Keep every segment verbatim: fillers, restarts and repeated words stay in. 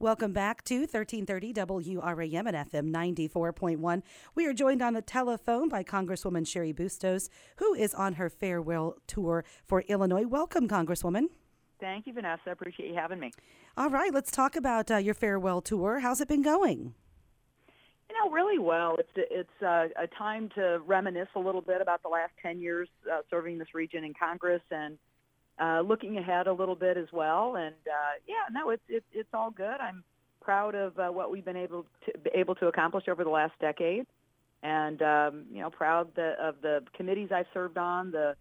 Welcome back to thirteen thirty W R A M and F M ninety-four point one. We are joined on the telephone by Congresswoman Sherry Bustos, who is on her farewell tour for Illinois. Welcome, Congresswoman. Thank you, Vanessa. I appreciate you having me. All right, let's talk about uh, your farewell tour. How's it been going? You know, really well. It's it's uh, a time to reminisce a little bit about the last ten years uh, serving this region in Congress and uh, looking ahead a little bit as well. And uh, yeah, no, it's it, it's all good. I'm proud of uh, what we've been able to able to accomplish over the last decade, and um, you know, proud the, of the committees I've served on, the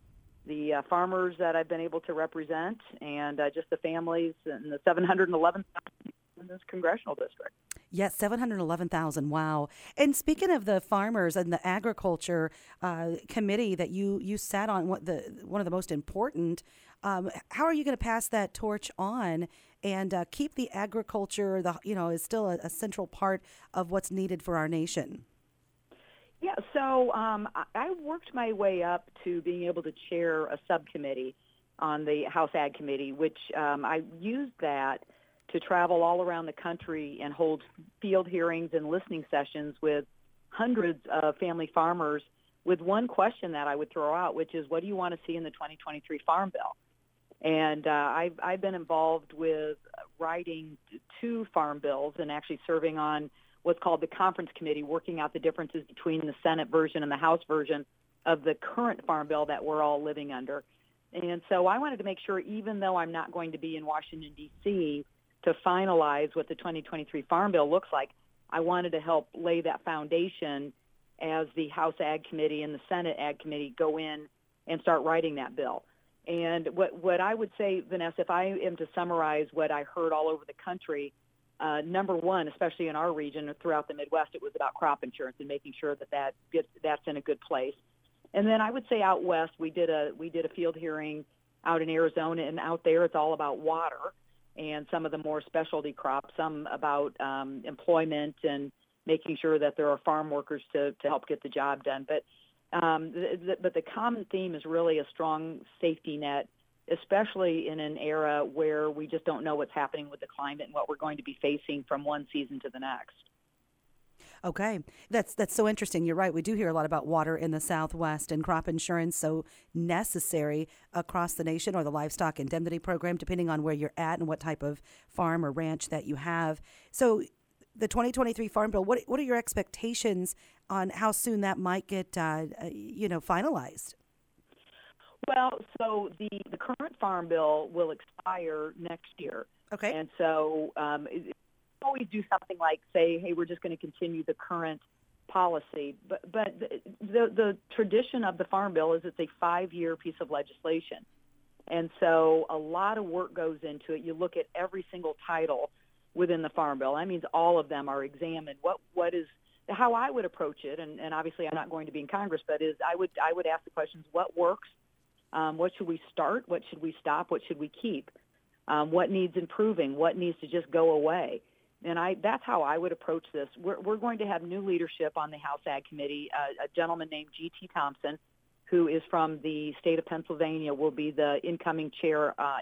the uh, farmers that I've been able to represent, and uh, just the families and the seven hundred eleven thousand in this congressional district. Yes, seven hundred eleven thousand. Wow. And speaking of the farmers and the agriculture uh, committee that you, you sat on, what the, one of the most important, um, how are you going to pass that torch on and uh, keep the agriculture, the you know, is still a, a central part of what's needed for our nation? Yeah, so um, I worked my way up to being able to chair a subcommittee on the House Ag Committee, which um, I used that to travel all around the country and hold field hearings and listening sessions with hundreds of family farmers with one question that I would throw out, which is, what do you want to see in the twenty twenty-three Farm Bill? And uh, I've, I've been involved with writing two farm bills and actually serving on what's called the Conference Committee, working out the differences between the Senate version and the House version of the current Farm Bill that we're all living under. And so I wanted to make sure, even though I'm not going to be in Washington, D C, to finalize what the twenty twenty-three Farm Bill looks like, I wanted to help lay that foundation as the House Ag Committee and the Senate Ag Committee go in and start writing that bill. And what what I would say, Vanessa, if I am to summarize what I heard all over the country, uh, number one, especially in our region throughout the Midwest, it was about crop insurance and making sure that, that gets, that's in a good place. And then I would say out west, we did a we did a field hearing out in Arizona, and out there it's all about water and some of the more specialty crops, some about um, employment and making sure that there are farm workers to, to help get the job done. But um, th- th- but the common theme is really a strong safety net, especially in an era where we just don't know what's happening with the climate and what we're going to be facing from one season to the next. Okay. That's that's so interesting. You're right. We do hear a lot about water in the Southwest and crop insurance, so necessary across the nation, or the livestock indemnity program, depending on where you're at and what type of farm or ranch that you have. So the twenty twenty-three Farm Bill, what what are your expectations on how soon that might get, uh, you know, finalized? Well, so the, the current Farm Bill will expire next year. Okay. And so um, it, always do something like say, hey, we're just going to continue the current policy. But but the, the the tradition of the Farm Bill is it's a five-year piece of legislation. And so a lot of work goes into it. You look at every single title within the Farm Bill. That means all of them are examined. What what is how I would approach it, and, and obviously I'm not going to be in Congress, but is I would I would ask the questions, what works? Um, what should we start? What should we stop? What should we keep? Um, what needs improving? What needs to just go away? And I, that's how I would approach this. We're, we're going to have new leadership on the House Ag Committee. Uh, a gentleman named G T Thompson, who is from the state of Pennsylvania, will be the incoming chair. Uh,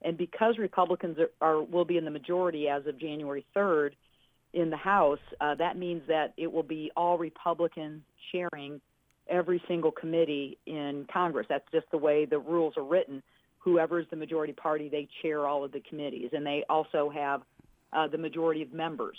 and because Republicans are, are will be in the majority as of January third in the House, uh, that means that it will be all Republicans chairing every single committee in Congress. That's just the way the rules are written. Whoever is the majority party, they chair all of the committees, and they also have Uh, the majority of members.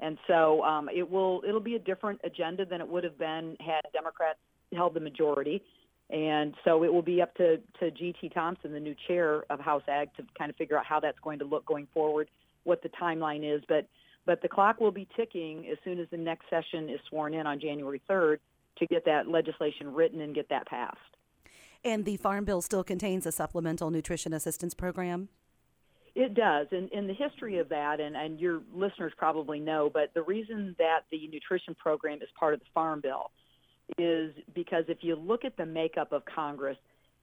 And so um, it will it'll be a different agenda than it would have been had Democrats held the majority. And so it will be up to, to G T Thompson, the new chair of House Ag, to kind of figure out how that's going to look going forward, what the timeline is. But, but the clock will be ticking as soon as the next session is sworn in on January third to get that legislation written and get that passed. And the Farm Bill still contains a supplemental nutrition assistance program? It does, and, and the history of that, and, and your listeners probably know, but the reason that the nutrition program is part of the Farm Bill is because if you look at the makeup of Congress,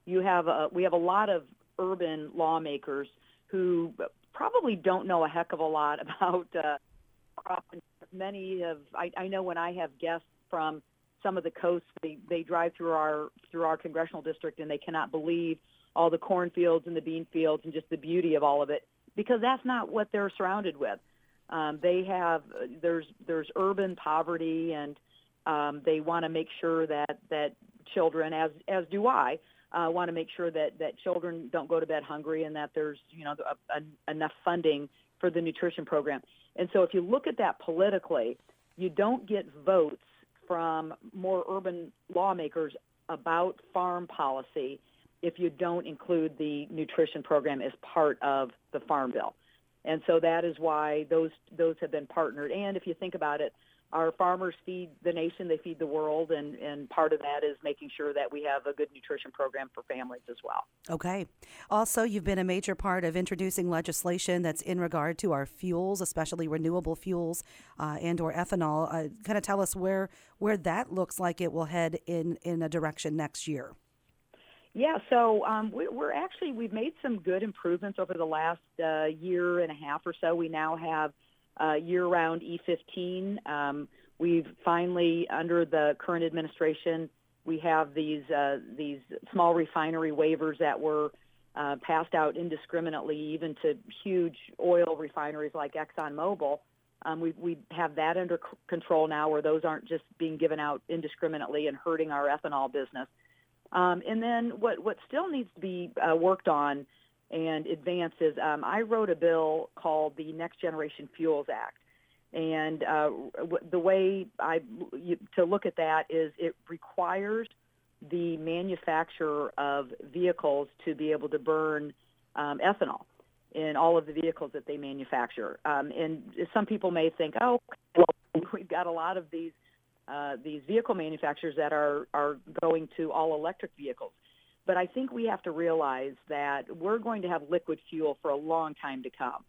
you have a, we have a lot of urban lawmakers who probably don't know a heck of a lot about uh, crop. Many of I, I know when I have guests from some of the coasts, they, they drive through our through our congressional district, and they cannot believe all the cornfields and the bean fields and just the beauty of all of it, because that's not what they're surrounded with. Um, they have there's there's urban poverty, and um, they want to make sure that, that children, as as do I, uh, want to make sure that, that children don't go to bed hungry, and that there's you know a, a, enough funding for the nutrition program. And so if you look at that politically, you don't get votes from more urban lawmakers about farm policy if you don't include the nutrition program as part of the Farm Bill. And so that is why those those have been partnered. And if you think about it, our farmers feed the nation, they feed the world, and, and part of that is making sure that we have a good nutrition program for families as well. Okay. Also, you've been a major part of introducing legislation that's in regard to our fuels, especially renewable fuels uh, and or ethanol. Uh, kind of tell us where where that looks like it will head in, in a direction next year. Yeah, so um, we, we're actually, we've made some good improvements over the last uh, year and a half or so. We now have uh, year-round E fifteen. Um, we've finally, under the current administration, we have these uh, these small refinery waivers that were uh, passed out indiscriminately, even to huge oil refineries like ExxonMobil. Um, we, we have that under c- control now, where those aren't just being given out indiscriminately and hurting our ethanol business. Um, and then what, what still needs to be uh, worked on and advanced is um, I wrote a bill called the Next Generation Fuels Act. And uh, w- the way I, you, to look at that is it requires the manufacturer of vehicles to be able to burn um, ethanol in all of the vehicles that they manufacture. Um, and some people may think, oh, well, we've got a lot of these Uh, these vehicle manufacturers that are, are going to all electric vehicles. But I think we have to realize that we're going to have liquid fuel for a long time to come.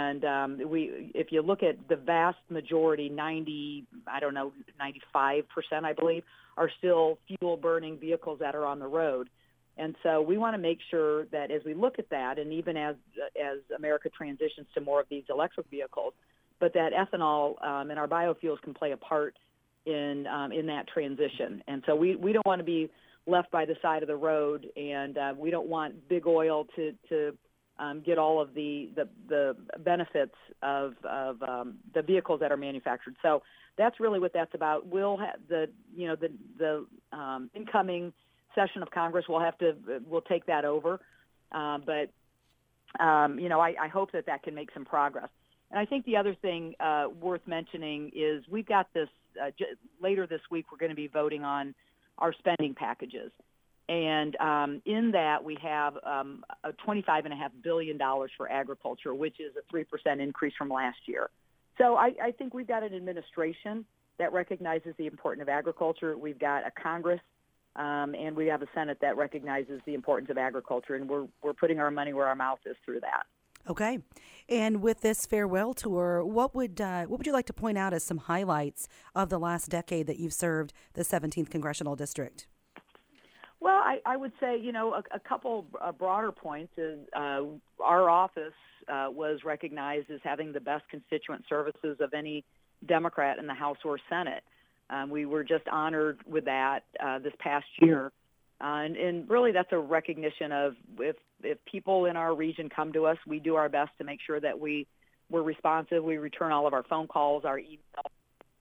And um, we, if you look at the vast majority, ninety, I don't know, ninety-five percent, I believe, are still fuel-burning vehicles that are on the road. And so we want to make sure that as we look at that, and even as as America transitions to more of these electric vehicles, but that ethanol um, and our biofuels can play a part in um, in that transition. And so we, we don't want to be left by the side of the road, and uh, we don't want big oil to, to um, get all of the, the, the benefits of, of um, the vehicles that are manufactured. So that's really what that's about. We'll have the, you know, the, the um, incoming session of Congress, we'll have to, we'll take that over. Uh, but, um, you know, I, I hope that that can make some progress. And I think the other thing uh, worth mentioning is we've got this, uh, j- later this week, we're going to be voting on our spending packages. And um, in that, we have um, a twenty-five point five billion dollars for agriculture, which is a three percent increase from last year. So I, I think we've got an administration that recognizes the importance of agriculture. We've got a Congress, um, and we have a Senate that recognizes the importance of agriculture. And we're we're putting our money where our mouth is through that. Okay, and with this farewell tour, what would uh, what would you like to point out as some highlights of the last decade that you've served the seventeenth Congressional District? Well, I, I would say, you know, a, a couple uh, broader points is uh, our office uh, was recognized as having the best constituent services of any Democrat in the House or Senate. Um, we were just honored with that uh, this past year. Uh, and, and really, that's a recognition of if if people in our region come to us, we do our best to make sure that we we're responsive. We return all of our phone calls, our email.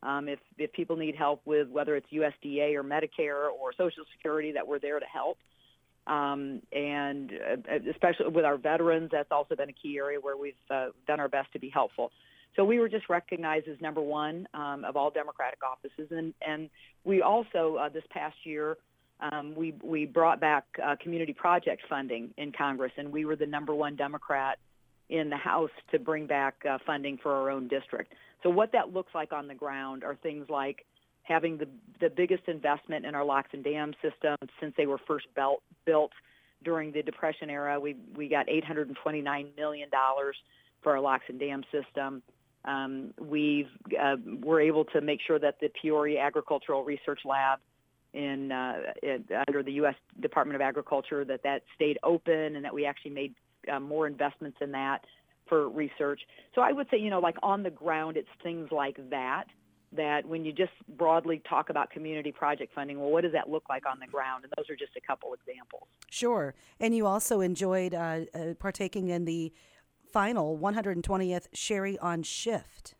Um, if if people need help with whether it's U S D A or Medicare or Social Security, that we're there to help. Um, and especially with our veterans, that's also been a key area where we've uh, done our best to be helpful. So we were just recognized as number one um, of all Democratic offices, and and we also uh, this past year. Um, we we brought back uh, community project funding in Congress, and we were the number one Democrat in the House to bring back uh, funding for our own district. So what that looks like on the ground are things like having the the biggest investment in our locks and dam system since they were first built built during the Depression era. We we got eight hundred twenty-nine million dollars for our locks and dam system. Um, we uh, were able to make sure that the Peoria Agricultural Research Lab in, uh, in under the U S Department of Agriculture, that that stayed open and that we actually made uh, more investments in that for research. So I would say, you know, like on the ground, it's things like that, that when you just broadly talk about community project funding, well, what does that look like on the ground? And those are just a couple examples. Sure. And you also enjoyed uh, uh, partaking in the final one hundred twentieth Sherry on Shift.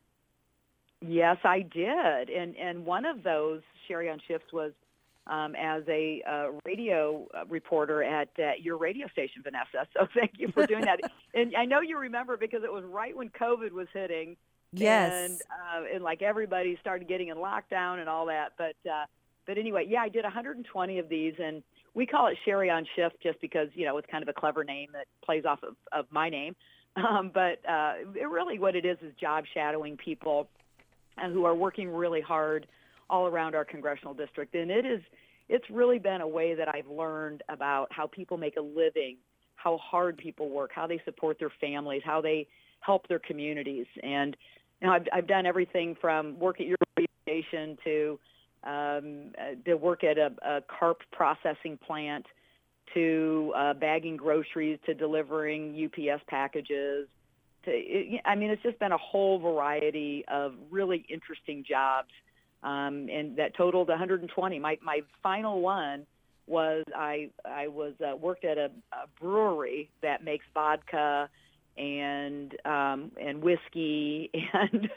Yes, I did. And and one of those Sherry on Shifts was um, as a uh, radio reporter at uh, your radio station, Vanessa. So thank you for doing that. And I know you remember because it was right when COVID was hitting. Yes. And, uh, and like everybody started getting in lockdown and all that. But uh, but anyway, yeah, I did one hundred twenty of these. And we call it Sherry on Shift just because, you know, it's kind of a clever name that plays off of, of my name. Um, but uh, it really what it is is job shadowing people who are working really hard all around our congressional district. And it is, it's really been a way that I've learned about how people make a living, how hard people work, how they support their families, how they help their communities. And you know, I've, I've done everything from work at your station to, um, uh, to work at a, a carp processing plant to uh, bagging groceries to delivering U P S packages. To, I mean, it's just been a whole variety of really interesting jobs, um, and that totaled one hundred twenty. My my final one was I I was uh, worked at a, a brewery that makes vodka and um, and whiskey, and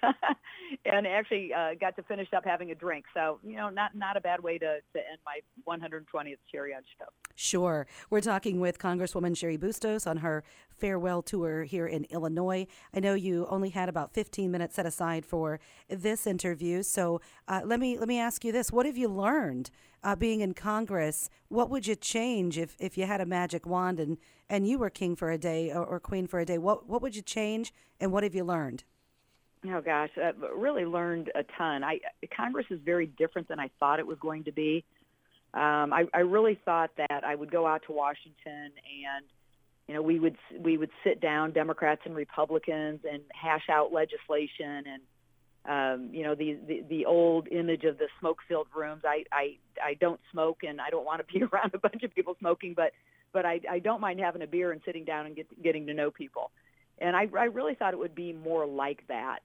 and actually uh, got to finish up having a drink. So, you know, not not a bad way to, to end my one hundred twentieth Sherry on Shift. Sure. We're talking with Congresswoman Sherry Bustos on her farewell tour here in Illinois. I know you only had about fifteen minutes set aside for this interview, so uh, let me let me ask you this. What have you learned uh, being in Congress? What would you change if, if you had a magic wand and, and you were king for a day or, or queen for a day? What what would you change, and what have you learned? Oh, gosh, I've really learned a ton. I Congress is very different than I thought it was going to be. Um, I, I really thought that I would go out to Washington and You know, we would we would sit down, Democrats and Republicans, and hash out legislation, and um, you know, the, the the old image of the smoke-filled rooms. I, I I don't smoke, and I don't want to be around a bunch of people smoking, but but I, I don't mind having a beer and sitting down and get, getting to know people. And I, I really thought it would be more like that,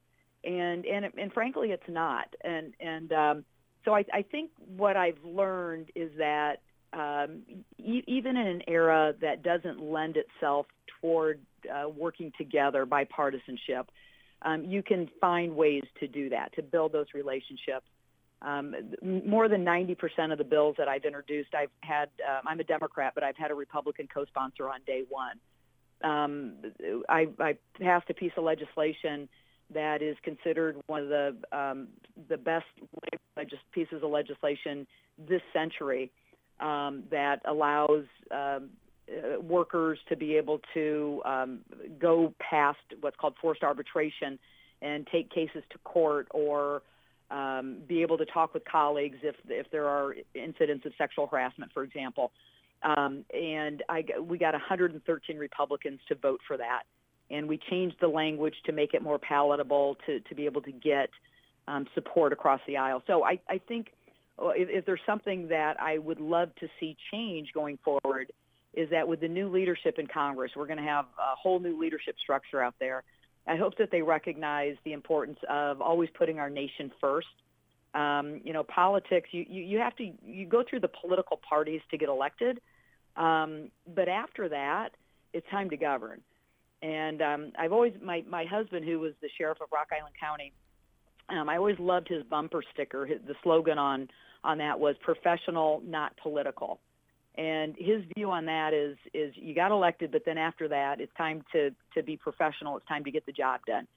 and and and frankly, it's not. And and um, so I, I think what I've learned is that. Um, e- even in an era that doesn't lend itself toward uh, working together, bipartisanship, um, you can find ways to do that, to build those relationships. Um, more than ninety percent of the bills that I've introduced, I've had, um, I'm a Democrat, but I've had a Republican co-sponsor on day one. Um, I, I passed a piece of legislation that is considered one of the, um, the best pieces of legislation this century. Um, that allows um, uh, workers to be able to um, go past what's called forced arbitration and take cases to court, or um, be able to talk with colleagues if if there are incidents of sexual harassment, for example. Um, and I, we got one hundred thirteen Republicans to vote for that. And we changed the language to make it more palatable to, to be able to get um, support across the aisle. So I, I think if there's something that I would love to see change going forward, is that with the new leadership in Congress, we're going to have a whole new leadership structure out there. I hope that they recognize the importance of always putting our nation first. Um, you know, politics, you, you, you have to you go through the political parties to get elected. Um, but after that, it's time to govern. And um, I've always, my, my husband, who was the sheriff of Rock Island County, um, I always loved his bumper sticker. His, the slogan on on that was professional, not political. And his view on that is, is you got elected, but then after that, it's time to, to be professional. It's time to get the job done.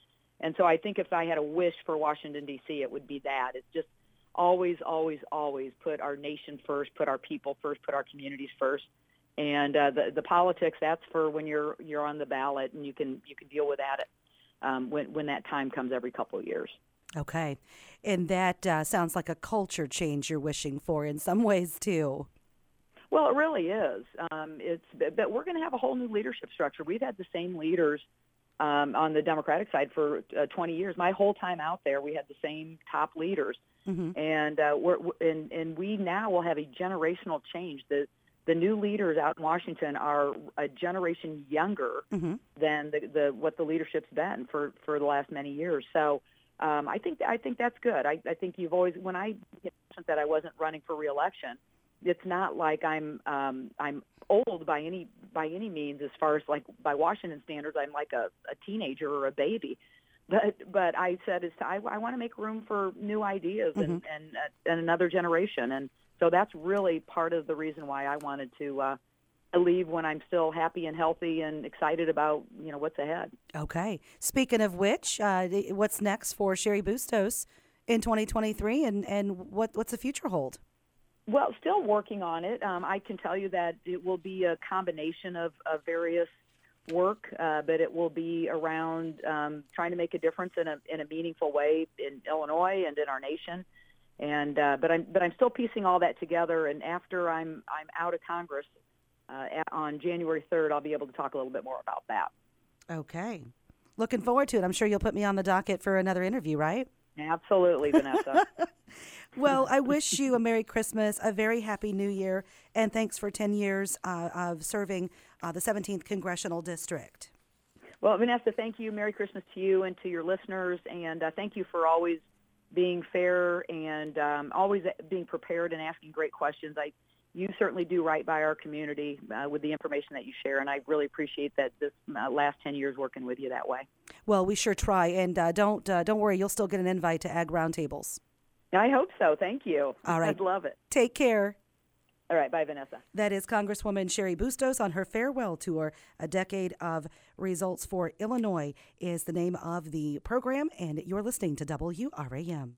And so I think if I had a wish for Washington, D C, it would be that. It's just always, always, always put our nation first, put our people first, put our communities first. And uh, the, the politics, that's for when you're you're on the ballot and you can you can deal with that um, when, when that time comes every couple of years. Okay. And that uh, sounds like a culture change you're wishing for in some ways, too. Well, it really is. Um, it's but we're going to have a whole new leadership structure. We've had the same leaders um, on the Democratic side for uh, twenty years. My whole time out there, we had the same top leaders. Mm-hmm. And uh, we're and, and we now will have a generational change. The, the new leaders out in Washington are a generation younger mm-hmm. than the, the what the leadership's been for, for the last many years. So Um, I think I think that's good. I, I think you've always, when I that I wasn't running for re-election, it's not like I'm um, I'm old by any by any means as far as like by Washington standards. I'm like a, a teenager or a baby. But but I said, is I, I want to make room for new ideas mm-hmm. and and, uh, and another generation. And so that's really part of the reason why I wanted to uh, leave when I'm still happy and healthy and excited about, you know, what's ahead. Okay. Speaking of which, uh, what's next for Sherry Bustos in twenty twenty-three, and, and what what's the future hold? Well, still working on it. Um, I can tell you that it will be a combination of, of various work, uh, but it will be around um, trying to make a difference in a in a meaningful way in Illinois and in our nation. And uh, but I'm but I'm still piecing all that together. And after I'm I'm out of Congress uh, on January third, I'll be able to talk a little bit more about that. Okay, looking forward to it. I'm sure you'll put me on the docket for another interview, right? Absolutely, Vanessa. Well, I wish you a Merry Christmas, a very Happy New Year, and thanks for ten years uh, of serving uh, the seventeenth Congressional District. Well, Vanessa, thank you. Merry Christmas to you and to your listeners, and uh, thank you for always being fair and um, always being prepared and asking great questions. I, you certainly do right by our community uh, with the information that you share, and I really appreciate that this uh, last ten years working with you that way. Well, we sure try, and uh, don't uh, don't worry, you'll still get an invite to Ag Roundtables. I hope so. Thank you. All right. I'd love it. Take care. All right. Bye, Vanessa. That is Congresswoman Sherry Bustos on her farewell tour. A Decade of Results for Illinois is the name of the program, and you're listening to W R A M.